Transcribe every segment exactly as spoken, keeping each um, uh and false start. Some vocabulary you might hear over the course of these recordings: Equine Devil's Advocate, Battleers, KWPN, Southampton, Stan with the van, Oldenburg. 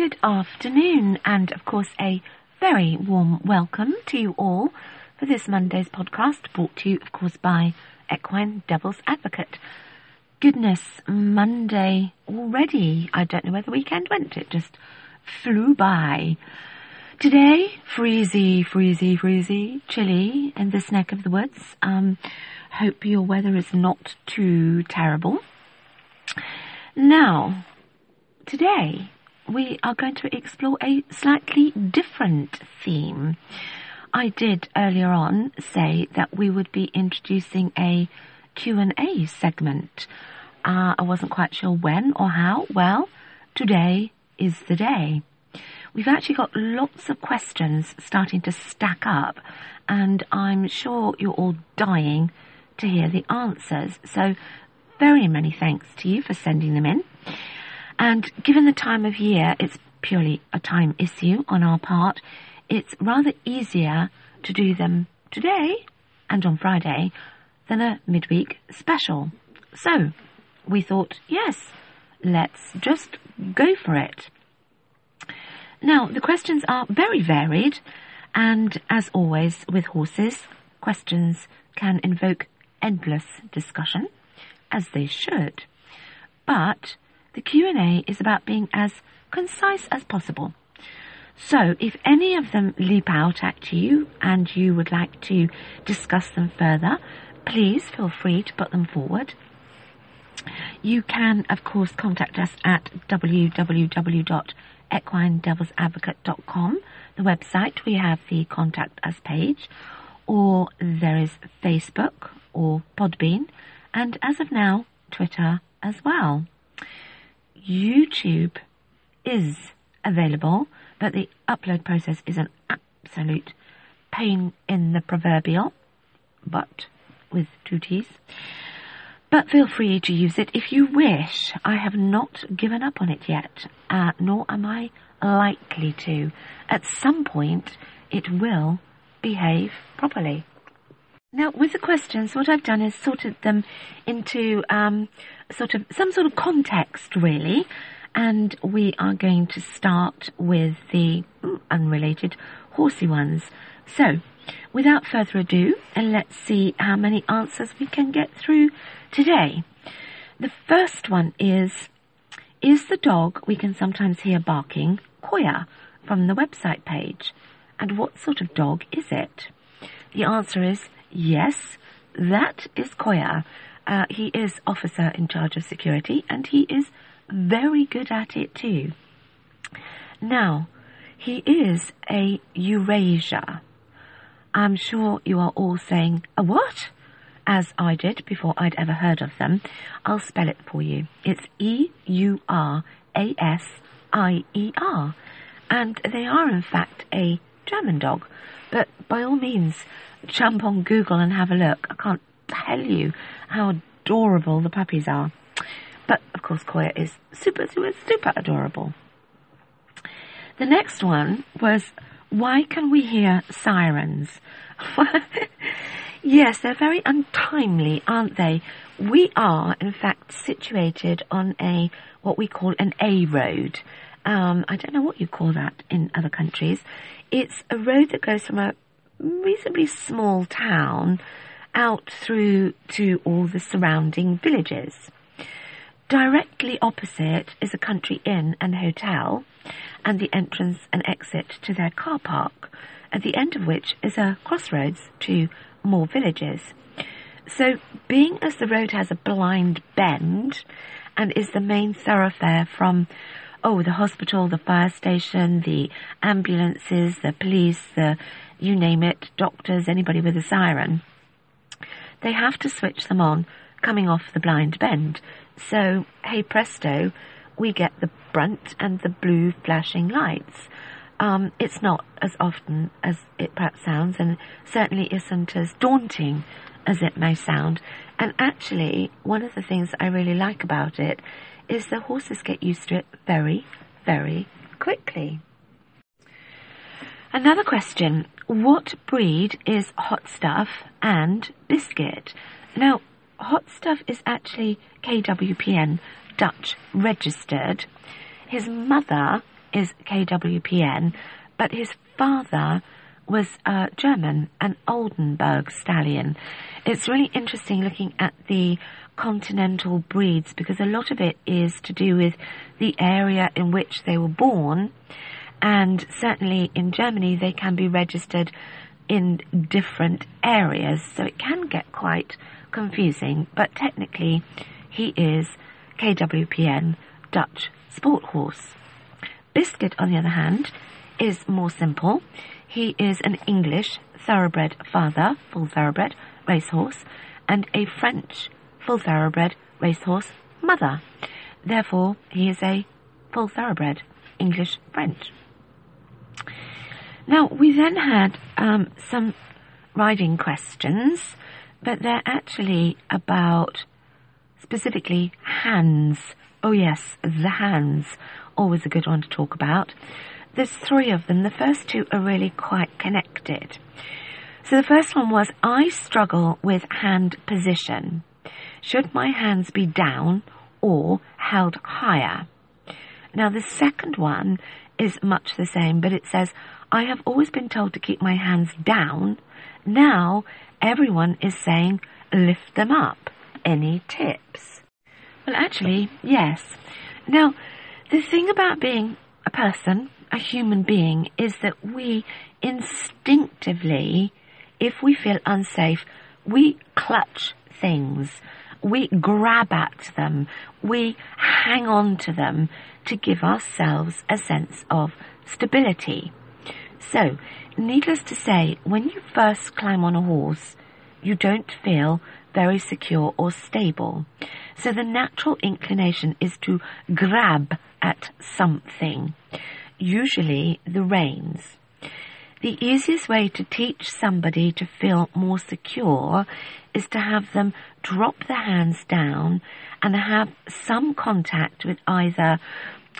good afternoon, and of course a very warm welcome to you all for this Monday's podcast, brought to you of course by Equine Devil's Advocate. Goodness, Monday already. I don't know where the weekend went, it just flew by. Today, freezy, freezy, freezy, chilly in this neck of the woods. Um, hope your weather is not too terrible. Now, today we are going to explore a slightly different theme. I did earlier on say that we would be introducing a Q and A segment. Uh, I wasn't quite sure when or how. Well, today is the day. We've actually got lots of questions starting to stack up, and I'm sure you're all dying to hear the answers. So very many thanks to you for sending them in. And given the time of year, it's purely a time issue on our part. It's rather easier to do them today and on Friday than a midweek special. So we thought, yes, let's just go for it. Now, the questions are very varied, and as always with horses, questions can invoke endless discussion, as they should. But the Q and A is about being as concise as possible. So if any of them leap out at you and you would like to discuss them further, please feel free to put them forward. You can, of course, contact us at w w w dot equine devils advocate dot com, the website. We have the Contact Us page, or there is Facebook or Podbean, and as of now, Twitter as well. YouTube is available, but the upload process is an absolute pain in the proverbial, but with two T's. But feel free to use it if you wish. I have not given up on it yet, uh, nor am I likely to. At some point, it will behave properly. Now, with the questions, what I've done is sorted them into um, sort of some sort of context, really. And we are going to start with the unrelated horsey ones. So, without further ado, and let's see how many answers we can get through today. The first one is, is the dog we can sometimes hear barking Koya, from the website page? And what sort of dog is it? The answer is, yes, that is Koya. Uh, he is officer in charge of security, and he is very good at it too. Now, he is a Eurasier. I'm sure you are all saying, a what? As I did before I'd ever heard of them. I'll spell it for you. It's E U R A S I E R. And they are, in fact, a German dog. But by all means, jump on Google and have a look. I can't tell you how adorable the puppies are. But, of course, Koya is super, super, super adorable. The next one was, why can we hear sirens? Yes, they're very untimely, aren't they? We are, in fact, situated on a, what we call an A road. Um, I don't know what you call that in other countries. It's a road that goes from a reasonably small town out through to all the surrounding villages. Directly opposite is a country inn and hotel, and the entrance and exit to their car park, at the end of which is a crossroads to more villages. So, being as the road has a blind bend and is the main thoroughfare from, oh, the hospital, the fire station, the ambulances, the police, the you name it, doctors, anybody with a siren, they have to switch them on coming off the blind bend. So, hey presto, we get the brunt and the blue flashing lights. Um, it's not as often as it perhaps sounds, and certainly isn't as daunting as it may sound. And actually, one of the things I really like about it is the horses get used to it very, very quickly. Another question, what breed is Hot Stuff and Biscuit? Now, Hot Stuff is actually K W P N, Dutch registered. His mother is K W P N, but his father was uh, German, an Oldenburg stallion. It's really interesting looking at the continental breeds, because a lot of it is to do with the area in which they were born, and certainly in Germany they can be registered in different areas, so it can get quite confusing, but technically he is K W P N, Dutch sport horse. Biscuit, on the other hand, is more simple. He is an English thoroughbred father, full thoroughbred racehorse, and a French full thoroughbred racehorse mother. Therefore, he is a full thoroughbred English French. Now, we then had um, some riding questions, but they're actually about specifically hands. Oh yes, the hands. Always a good one to talk about. There's three of them. The first two are really quite connected. So the first one was, I struggle with hand position. Should my hands be down or held higher? Now the second one is much the same, but it says, I have always been told to keep my hands down. Now everyone is saying lift them up. Any tips? Well, actually, yes. Now, the thing about being a person, a human being, is that we instinctively, if we feel unsafe, we clutch things, we grab at them, we hang on to them to give ourselves a sense of stability. So, needless to say, when you first climb on a horse, you don't feel very secure or stable. So the natural inclination is to grab at something, usually the reins. The easiest way to teach somebody to feel more secure is to have them drop their hands down and have some contact with either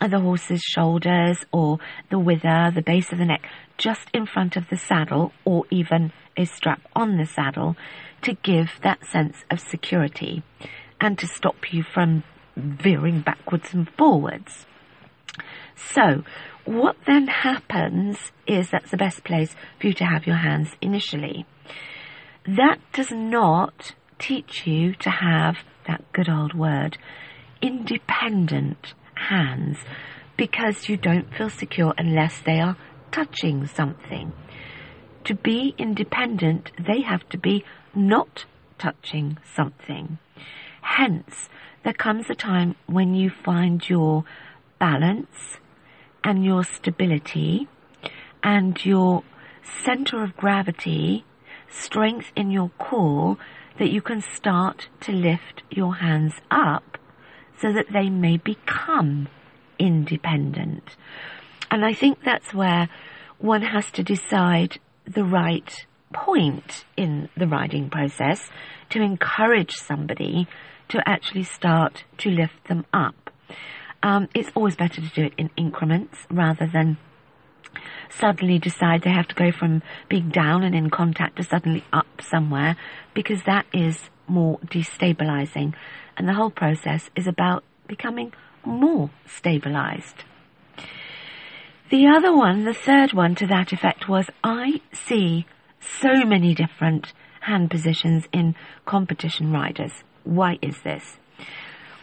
the horse's shoulders or the wither, the base of the neck, just in front of the saddle, or even a strap on the saddle, to give that sense of security and to stop you from veering backwards and forwards. So what then happens is that's the best place for you to have your hands initially. That does not teach you to have that good old word, independent hands, because you don't feel secure unless they are touching something. To be independent, they have to be not touching something. Hence, there comes a time when you find your balance and your stability and your center of gravity, strength in your core, that you can start to lift your hands up so that they may become independent. And I think that's where one has to decide the right point in the riding process to encourage somebody to actually start to lift them up. Um, it's always better to do it in increments rather than suddenly decide they have to go from being down and in contact to suddenly up somewhere, because that is more destabilizing, and the whole process is about becoming more stabilized. The other one, the third one to that effect, was, I see so many different hand positions in competition riders. Why is this?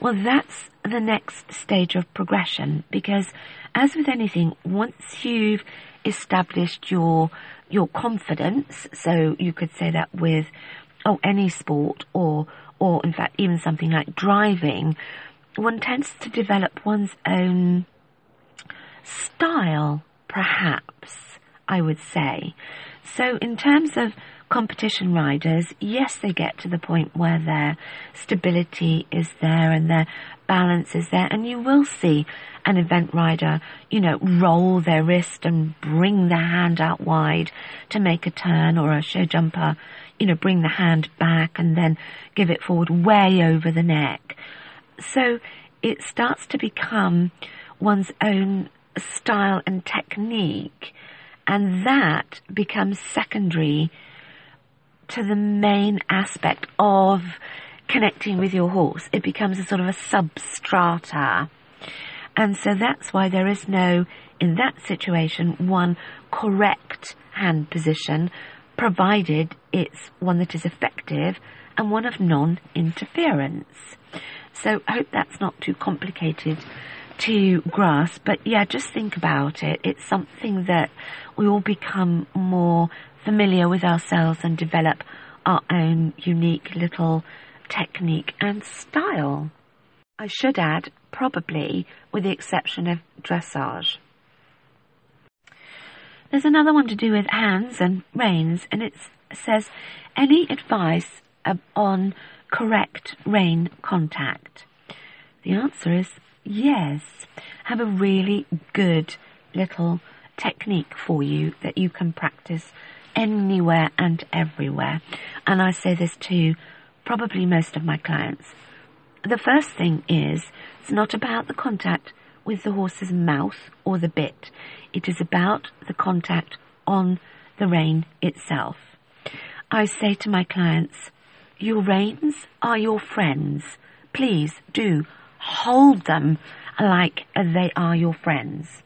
Well, that's the next stage of progression, because as with anything, once you've established your your confidence, so you could say that with oh any sport or or in fact even something like driving, one tends to develop one's own style, perhaps, I would say. So in terms of competition riders, yes, they get to the point where their stability is there and their balance is there, and you will see an event rider, you know, roll their wrist and bring their hand out wide to make a turn, or a show jumper, you know, bring the hand back and then give it forward way over the neck. So it starts to become one's own style and technique, and that becomes secondary to the main aspect of connecting with your horse. It becomes a sort of a substrata. And so that's why there is no, in that situation, one correct hand position, provided it's one that is effective and one of non-interference. So I hope that's not too complicated to grasp, but yeah, just think about it. It's something that we all become more familiar with ourselves and develop our own unique little technique and style. I should add, probably, with the exception of dressage. There's another one to do with hands and reins, and it says, any advice on correct rein contact? The answer is yes. Have a really good little technique for you that you can practice anywhere and everywhere. And I say this to probably most of my clients. The first thing is, it's not about the contact with the horse's mouth or the bit. It is about the contact on the rein itself. I say to my clients, your reins are your friends. Please do hold them like they are your friends.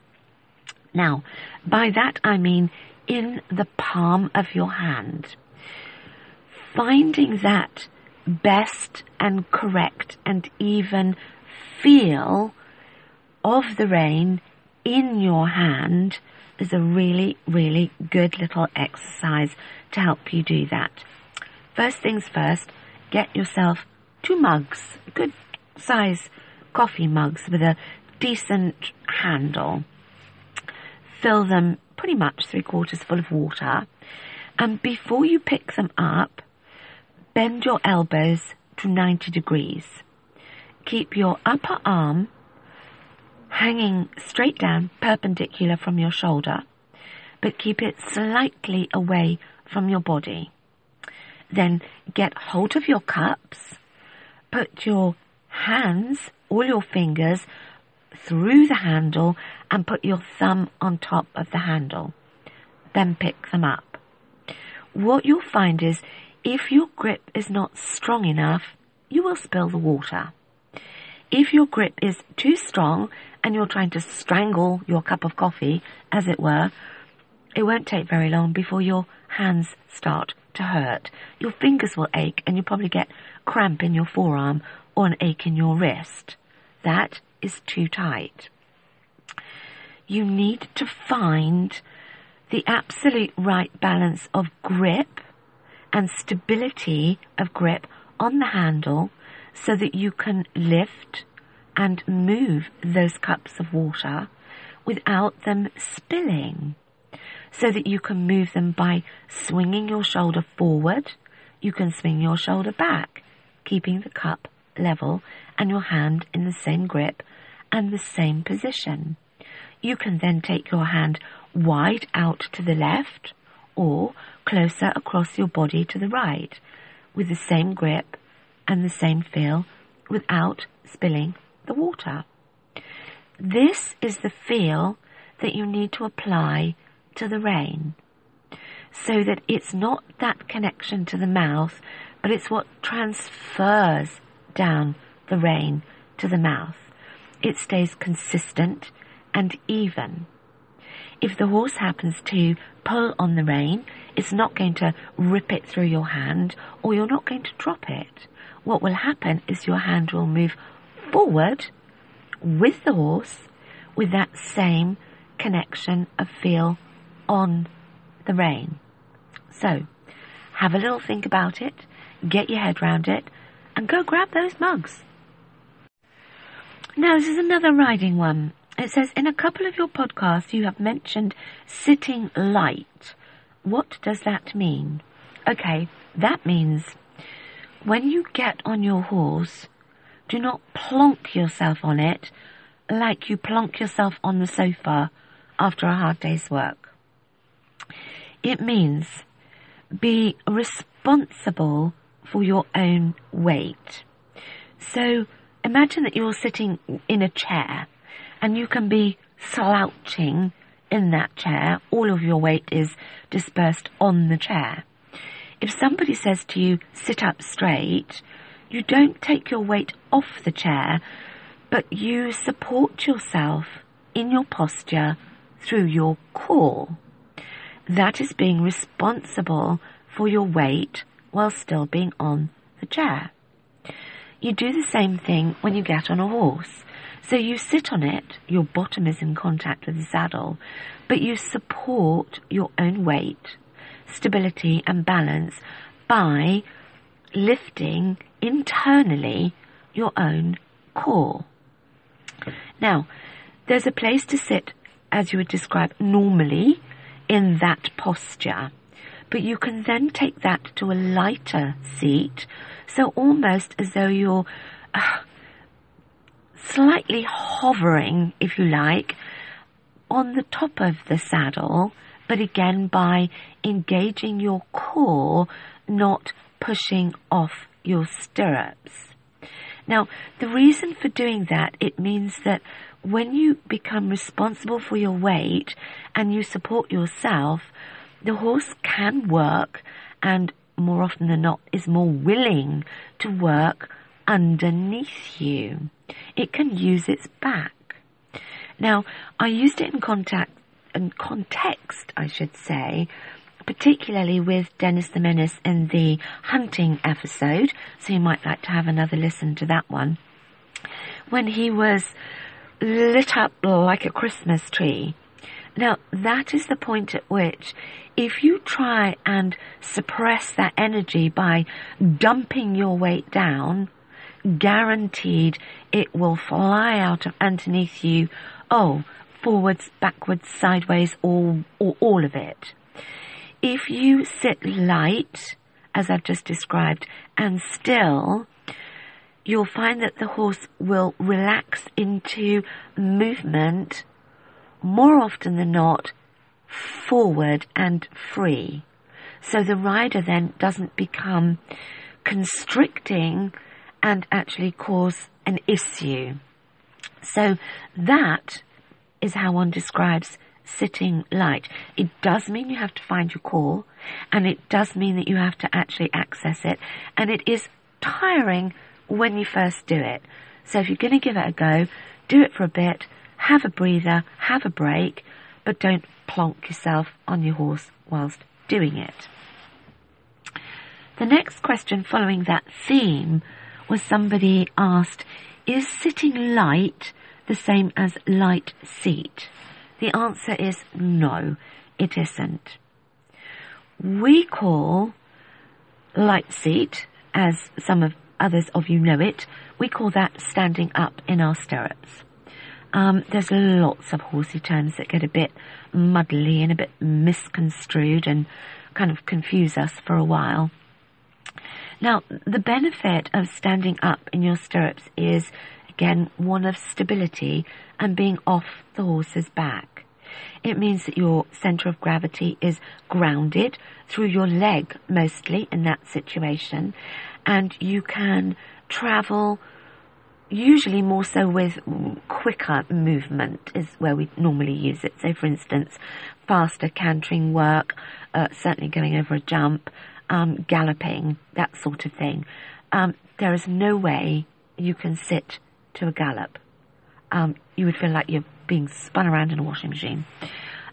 Now, by that I mean in the palm of your hand. Finding that best and correct and even feel of the rein in your hand is a really, really good little exercise to help you do that. First things first, get yourself two mugs, good size coffee mugs with a decent handle. Fill them pretty much three quarters full of water, and before you pick them up, bend your elbows to ninety degrees. Keep your upper arm hanging straight down, perpendicular from your shoulder, but keep it slightly away from your body. Then get hold of your cups, put your hands, all your fingers, through the handle and put your thumb on top of the handle. Then pick them up. What you'll find is, if your grip is not strong enough, you will spill the water. If your grip is too strong and you're trying to strangle your cup of coffee, as it were, it won't take very long before your hands start to hurt. Your fingers will ache and you'll probably get cramp in your forearm or an ache in your wrist. That is too tight. You need to find the absolute right balance of grip and stability of grip on the handle so that you can lift and move those cups of water without them spilling, so that you can move them by swinging your shoulder forward. You can swing your shoulder back, keeping the cup level and your hand in the same grip and the same position. You can then take your hand wide out to the left or closer across your body to the right with the same grip and the same feel without spilling the water. This is the feel that you need to apply to the rein, so that it's not that connection to the mouth, but it's what transfers down the rein to the mouth. It stays consistent and even. If the horse happens to pull on the rein, it's not going to rip it through your hand, or you're not going to drop it. What will happen is your hand will move forward with the horse with that same connection of feel on the rein. So, have a little think about it, get your head round it, and go grab those mugs. Now, this is another riding one. It says, in a couple of your podcasts, you have mentioned sitting light. What does that mean? Okay, that means when you get on your horse, do not plonk yourself on it like you plonk yourself on the sofa after a hard day's work. It means be responsible for your own weight. So imagine that you're sitting in a chair and you can be slouching in that chair. All of your weight is dispersed on the chair. If somebody says to you, sit up straight, you don't take your weight off the chair but you support yourself in your posture through your core. That is being responsible for your weight while still being on the chair. You do the same thing when you get on a horse. So you sit on it, your bottom is in contact with the saddle, but you support your own weight, stability and balance by lifting internally your own core. Now, there's a place to sit, as you would describe, normally in that posture, but you can then take that to a lighter seat, so almost as though you're uh, slightly hovering, if you like, on the top of the saddle, but again by engaging your core, not pushing off your stirrups. Now, the reason for doing that, it means that when you become responsible for your weight and you support yourself, the horse can work, and more often than not is more willing to work underneath you. It can use its back. Now, I used it in contact and context, I should say, particularly with Dennis the Menace in the hunting episode, so you might like to have another listen to that one, when he was lit up like a Christmas tree. Now, that is the point at which, if you try and suppress that energy by dumping your weight down, guaranteed it will fly out of underneath you, oh, forwards, backwards, sideways, or, or all of it. If you sit light, as I've just described, and still, you'll find that the horse will relax into movement, more often than not, forward and free. So the rider then doesn't become constricting and actually cause an issue. So that is how one describes sitting light. It does mean you have to find your core, and it does mean that you have to actually access it, and it is tiring when you first do it. So if you're going to give it a go, do it for a bit, have a breather, have a break, but don't plonk yourself on your horse whilst doing it. The next question following that theme was, somebody asked, is sitting light the same as light seat? The answer is no, it isn't. We call light seat, as some of others of you know it, we call that standing up in our stirrups. Um, there's lots of horsey terms that get a bit muddly and a bit misconstrued and kind of confuse us for a while. Now, the benefit of standing up in your stirrups is, again, one of stability and being off the horse's back. It means that your centre of gravity is grounded through your leg, mostly, in that situation, and you can travel, usually more so with quicker movement is where we normally use it. So, for instance, faster cantering work, uh, certainly going over a jump, um, galloping, that sort of thing. Um, there is no way you can sit to a gallop. Um, you would feel like you're being spun around in a washing machine.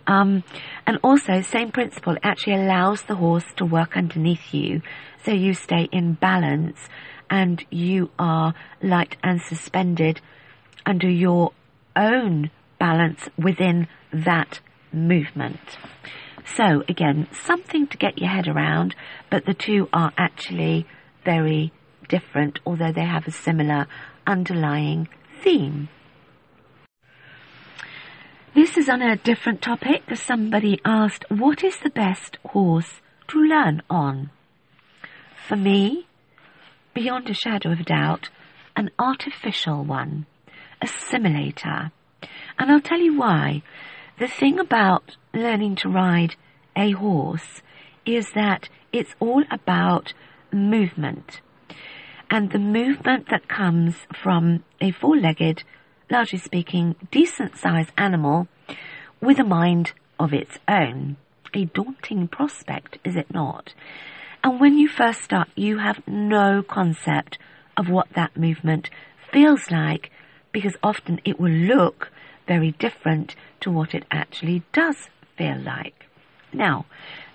Um, and also, same principle, it actually allows the horse to work underneath you, so you stay in balance and you are light and suspended under your own balance within that movement. So, again, something to get your head around, but the two are actually very different, although they have a similar underlying theme. This is on a different topic. Somebody asked, what is the best horse to learn on? For me, beyond a shadow of a doubt, an artificial one, a simulator. And I'll tell you why. The thing about learning to ride a horse is that it's all about movement, and the movement that comes from a four-legged, largely speaking, decent-sized animal with a mind of its own. A daunting prospect, is it not? And when you first start, you have no concept of what that movement feels like, because often it will look very different to what it actually does feel like. Now,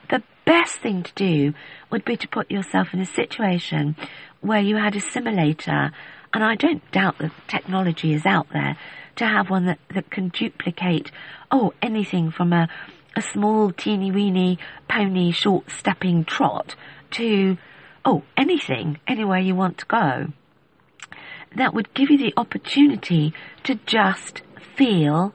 the best thing to do would be to put yourself in a situation where you had a simulator, and I don't doubt that technology is out there to have one that, that can duplicate, oh, anything from a, a small teeny-weeny pony short-stepping trot to, oh, anything, anywhere you want to go. That would give you the opportunity to just feel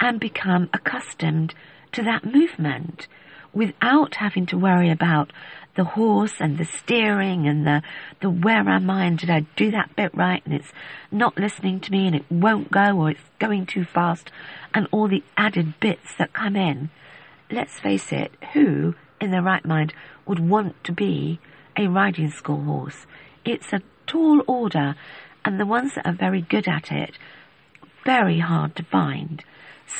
and become accustomed to that movement without having to worry about the horse and the steering and the, the where am I and did I do that bit right and it's not listening to me and it won't go or it's going too fast and all the added bits that come in. Let's face it, who in their right mind would want to be a riding school horse? It's a tall order, and the ones that are very good at it, very hard to find.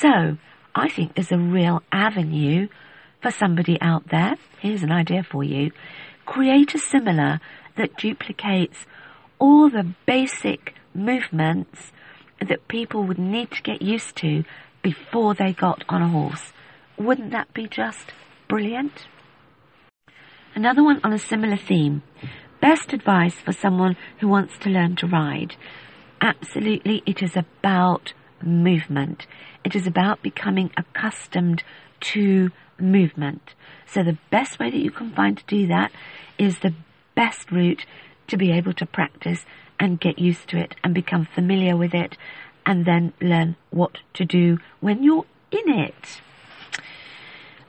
So I think there's a real avenue for somebody out there. Here's an idea for you. Create a similar that duplicates all the basic movements that people would need to get used to before they got on a horse. Wouldn't that be just brilliant? Another one on a similar theme. Best advice for someone who wants to learn to ride. Absolutely, it is about movement. It is about becoming accustomed to movement. So the best way that you can find to do that is the best route to be able to practice and get used to it and become familiar with it and then learn what to do when you're in it.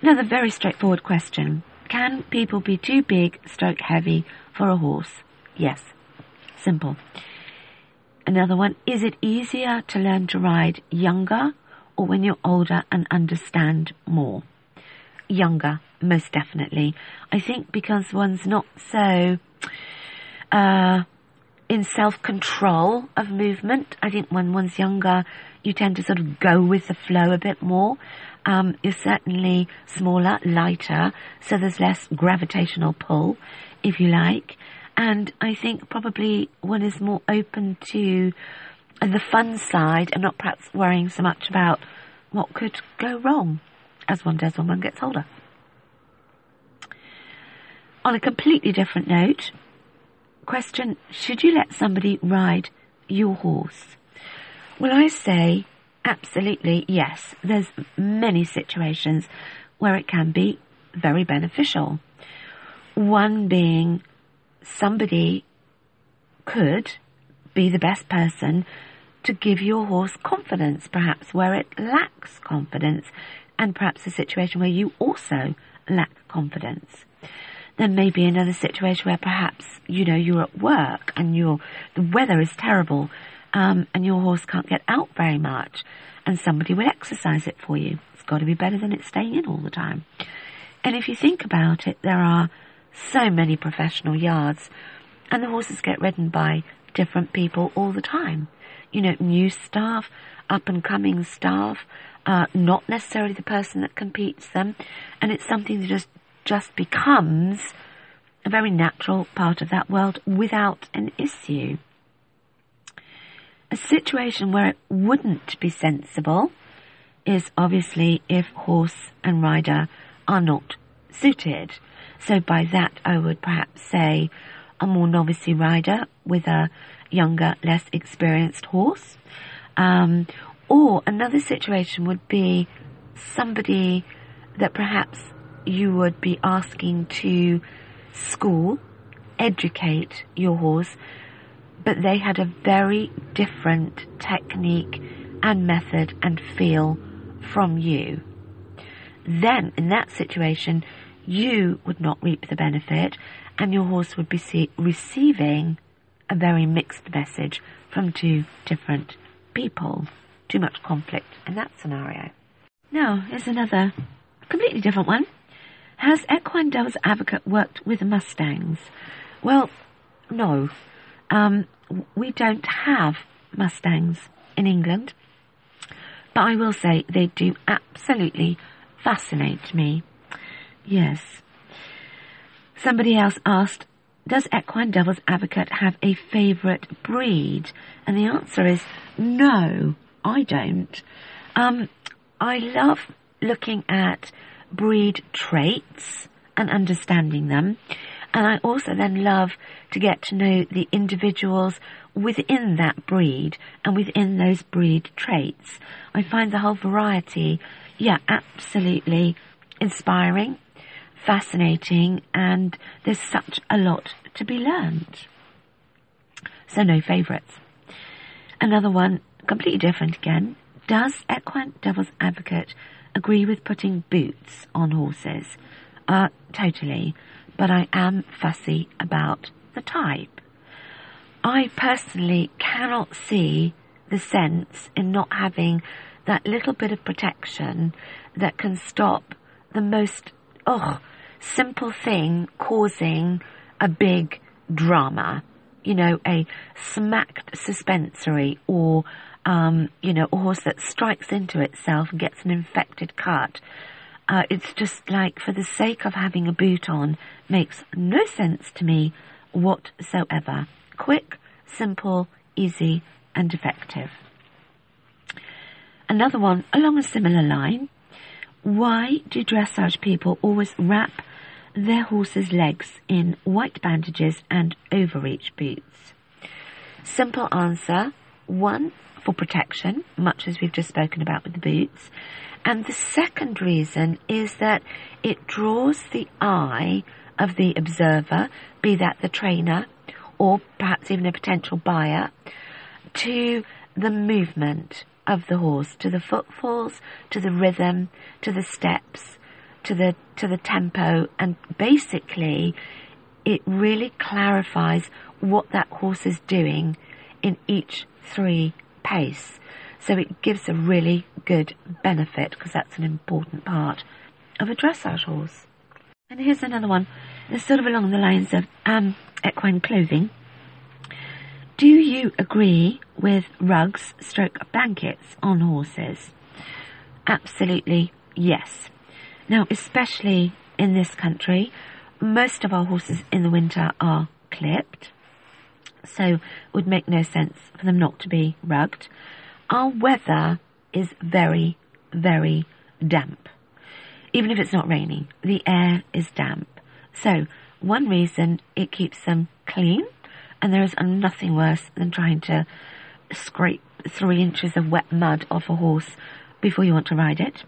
Another very straightforward question. Can people be too big, stroke heavy for a horse? Yes. Simple. Another one, is it easier to learn to ride younger or when you're older and understand more? Younger, most definitely. I think because one's not so uh, in self-control of movement. I think when one's younger, you tend to sort of go with the flow a bit more. Um, you're certainly smaller, lighter, so there's less gravitational pull, if you like. And I think probably one is more open to the fun side and not perhaps worrying so much about what could go wrong, as one does when one gets older. On a completely different note, question, should you let somebody ride your horse? Well, I say absolutely, yes. There's many situations where it can be very beneficial. One being somebody could be the best person to give your horse confidence, perhaps where it lacks confidence, and perhaps a situation where you also lack confidence. There may be another situation where perhaps, you know, you're at work and you're, the weather is terrible, Um, and your horse can't get out very much, and somebody will exercise it for you. It's got to be better than it staying in all the time. And if you think about it, there are so many professional yards, and the horses get ridden by different people all the time. You know, new staff, up-and-coming staff, uh, not necessarily the person that competes them, and it's something that just, just becomes a very natural part of that world without an issue. A situation where it wouldn't be sensible is obviously if horse and rider are not suited. So by that I would perhaps say a more novice rider with a younger, less experienced horse. Um, or another situation would be somebody that perhaps you would be asking to school, educate your horse, but they had a very different technique and method and feel from you. Then, in that situation, you would not reap the benefit, and your horse would be see- receiving a very mixed message from two different people. Too much conflict in that scenario. Now, here's another completely different one. Has Equine Devil's Advocate worked with Mustangs? Well, no. Um, we don't have Mustangs in England, but I will say they do absolutely fascinate me. Yes. Somebody else asked, Does Equine Devil's Advocate have a favourite breed? And the answer is no, I don't. Um, I love looking at breed traits and understanding them. And I also then love to get to know the individuals within that breed and within those breed traits. I find the whole variety, yeah, absolutely inspiring, fascinating, and there's such a lot to be learned. So no favourites. Another one, completely different again. Does Equine Devil's Advocate agree with putting boots on horses? Uh, totally. But I am fussy about the type. I personally cannot see the sense in not having that little bit of protection that can stop the most oh, simple thing causing a big drama. You know, a smacked suspensory or, um, you know, a horse that strikes into itself and gets an infected cut. Uh, it's just like, for the sake of having a boot on, makes no sense to me whatsoever. Quick, simple, easy and effective. Another one along a similar line. Why do dressage people always wrap their horses' legs in white bandages and overreach boots? Simple answer. One, for protection, much as we've just spoken about with the boots. And the second reason is that it draws the eye of the observer, be that the trainer or perhaps even a potential buyer, to the movement of the horse, to the footfalls, to the rhythm, to the steps, to the to the tempo, and basically it really clarifies what that horse is doing in each three pace. So it gives a really good benefit, because that's an important part of a dressage horse. And here's another one. It's sort of along the lines of um, equine clothing. Do you agree with rugs stroke blankets on horses? Absolutely yes. Now, especially in this country, most of our horses in the winter are clipped, so it would make no sense for them not to be rugged. Our weather is very, very damp. Even if it's not raining, the air is damp. So one reason, it keeps them clean, and there is nothing worse than trying to scrape three inches of wet mud off a horse before you want to ride it.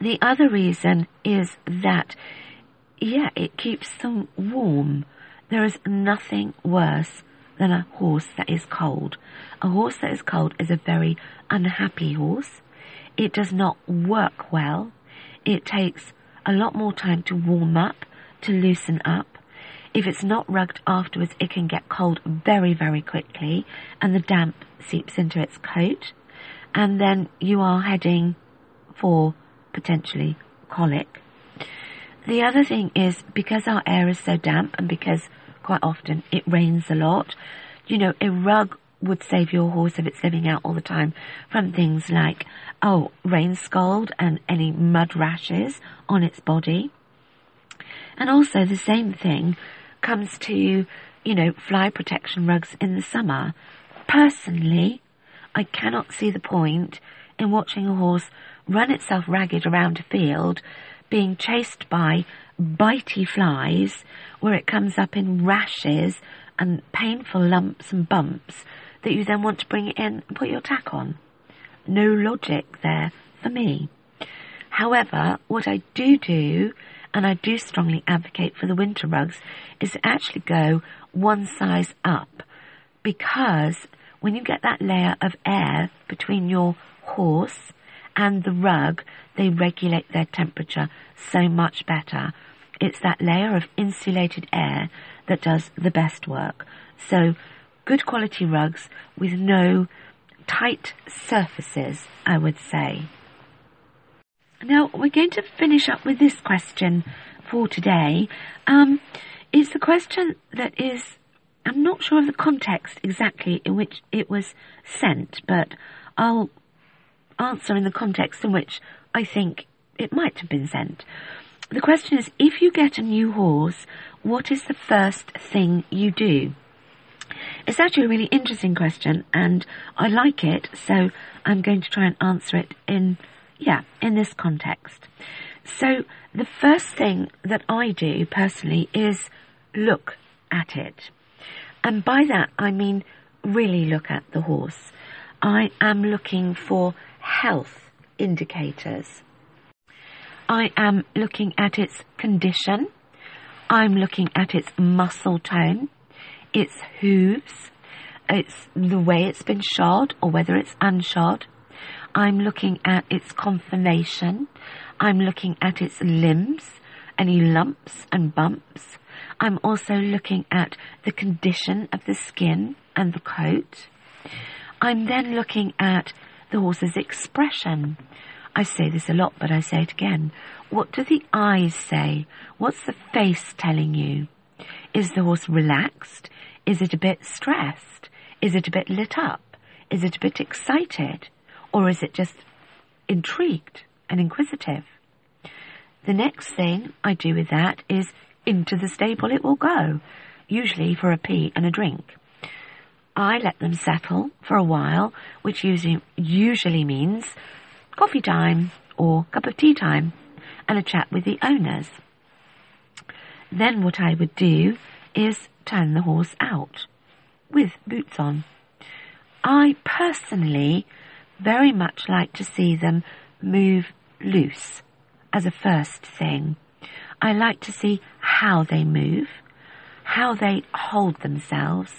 The other reason is that, yeah, it keeps them warm. There is nothing worse than a horse that is cold. A horse that is cold is a very unhappy horse. It does not work well. It takes a lot more time to warm up, to loosen up. If it's not rugged afterwards, it can get cold very, very quickly, and the damp seeps into its coat. And then you are heading for potentially colic. The other thing is, because our air is so damp and because quite often it rains a lot, you know, a rug would save your horse, if it's living out all the time, from things like, oh, rain scald and any mud rashes on its body. And also the same thing comes to, you know, fly protection rugs in the summer. Personally, I cannot see the point in watching a horse run itself ragged around a field being chased by bitey flies, where it comes up in rashes and painful lumps and bumps that you then want to bring it in and put your tack on. No logic there for me. However, what I do do, and I do strongly advocate for the winter rugs, is to actually go one size up, because when you get that layer of air between your horse and the rug, they regulate their temperature so much better. It's that layer of insulated air that does the best work. So good quality rugs with no tight surfaces, I would say. Now we're going to finish up with this question for today. Um, it's a question that is, I'm not sure of the context exactly in which it was sent, but I'll answer in the context in which I think it might have been sent. The question is, if you get a new horse, what is the first thing you do? It's actually a really interesting question, and I like it, so I'm going to try and answer it in, yeah, in this context. So the first thing that I do personally is look at it. And by that, I mean really look at the horse. I am looking for health indicators. I am looking at its condition. I'm looking at its muscle tone, its hooves, it's the way it's been shod or whether it's unshod. I'm looking at its conformation. I'm looking at its limbs, any lumps and bumps. I'm also looking at the condition of the skin and the coat. I'm then looking at the horse's expression. I say this a lot, but I say it again. What do the eyes say? What's the face telling you? Is the horse relaxed? Is it a bit stressed? Is it a bit lit up? Is it a bit excited? Or is it just intrigued and inquisitive? The next thing I do with that is into the stable it will go, usually for a pee and a drink. I let them settle for a while, which usually, usually means coffee time or cup of tea time and a chat with the owners. Then what I would do is turn the horse out with boots on. I personally very much like to see them move loose as a first thing. I like to see how they move, how they hold themselves,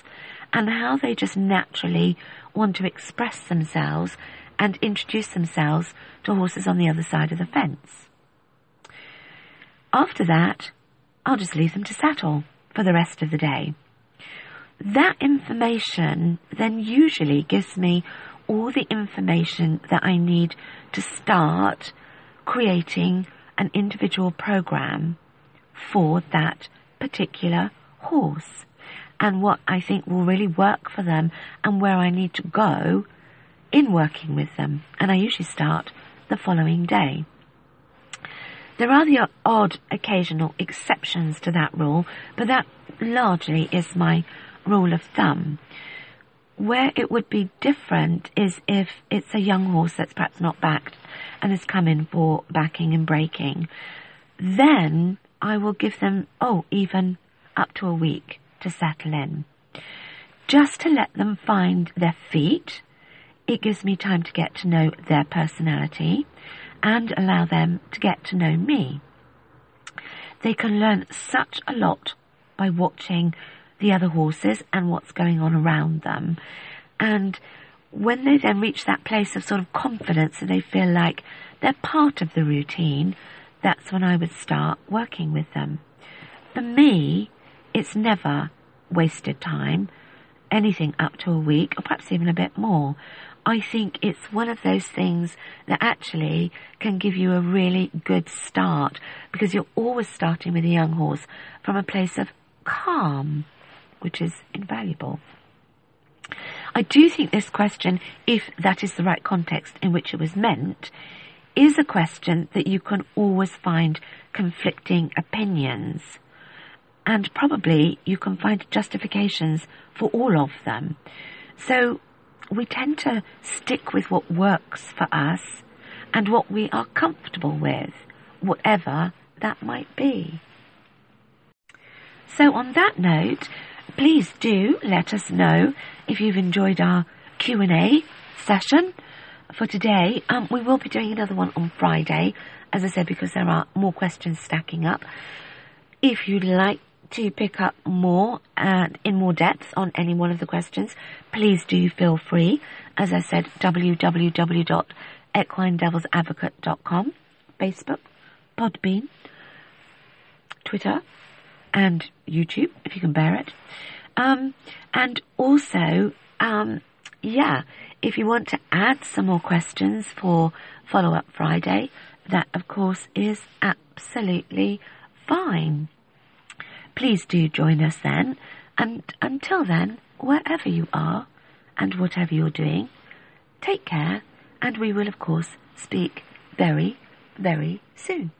and how they just naturally want to express themselves and introduce themselves to horses on the other side of the fence. After that, I'll just leave them to settle for the rest of the day. That information then usually gives me all the information that I need to start creating an individual program for that particular horse and what I think will really work for them and where I need to go in working with them. And I usually start the following day. There are the odd occasional exceptions to that rule, but that largely is my rule of thumb. Where it would be different is if it's a young horse that's perhaps not backed and has come in for backing and breaking. Then I will give them, oh, even up to a week to settle in. Just to let them find their feet. It gives me time to get to know their personality and allow them to get to know me. They can learn such a lot by watching the other horses and what's going on around them. And when they then reach that place of sort of confidence and they feel like they're part of the routine, that's when I would start working with them. For me, it's never wasted time, anything up to a week or perhaps even a bit more. I think it's one of those things that actually can give you a really good start, because you're always starting with a young horse from a place of calm, which is invaluable. I do think this question, if that is the right context in which it was meant, is a question that you can always find conflicting opinions, and probably you can find justifications for all of them. So we tend to stick with what works for us and what we are comfortable with, whatever that might be. So on that note, please do let us know if you've enjoyed our Q and A session for today. Um, we will be doing another one on Friday, as I said, because there are more questions stacking up. If you'd like to pick up more and uh, in more depth on any one of the questions, please do feel free. As I said, w w w dot equine devils advocate dot com, Facebook, Podbean, Twitter and YouTube, if you can bear it. Um, and also, um, yeah, if you want to add some more questions for Follow-Up Friday, that, of course, is absolutely fine. Please do join us then, and until then, wherever you are and whatever you're doing, take care, and we will, of course, speak very, very soon.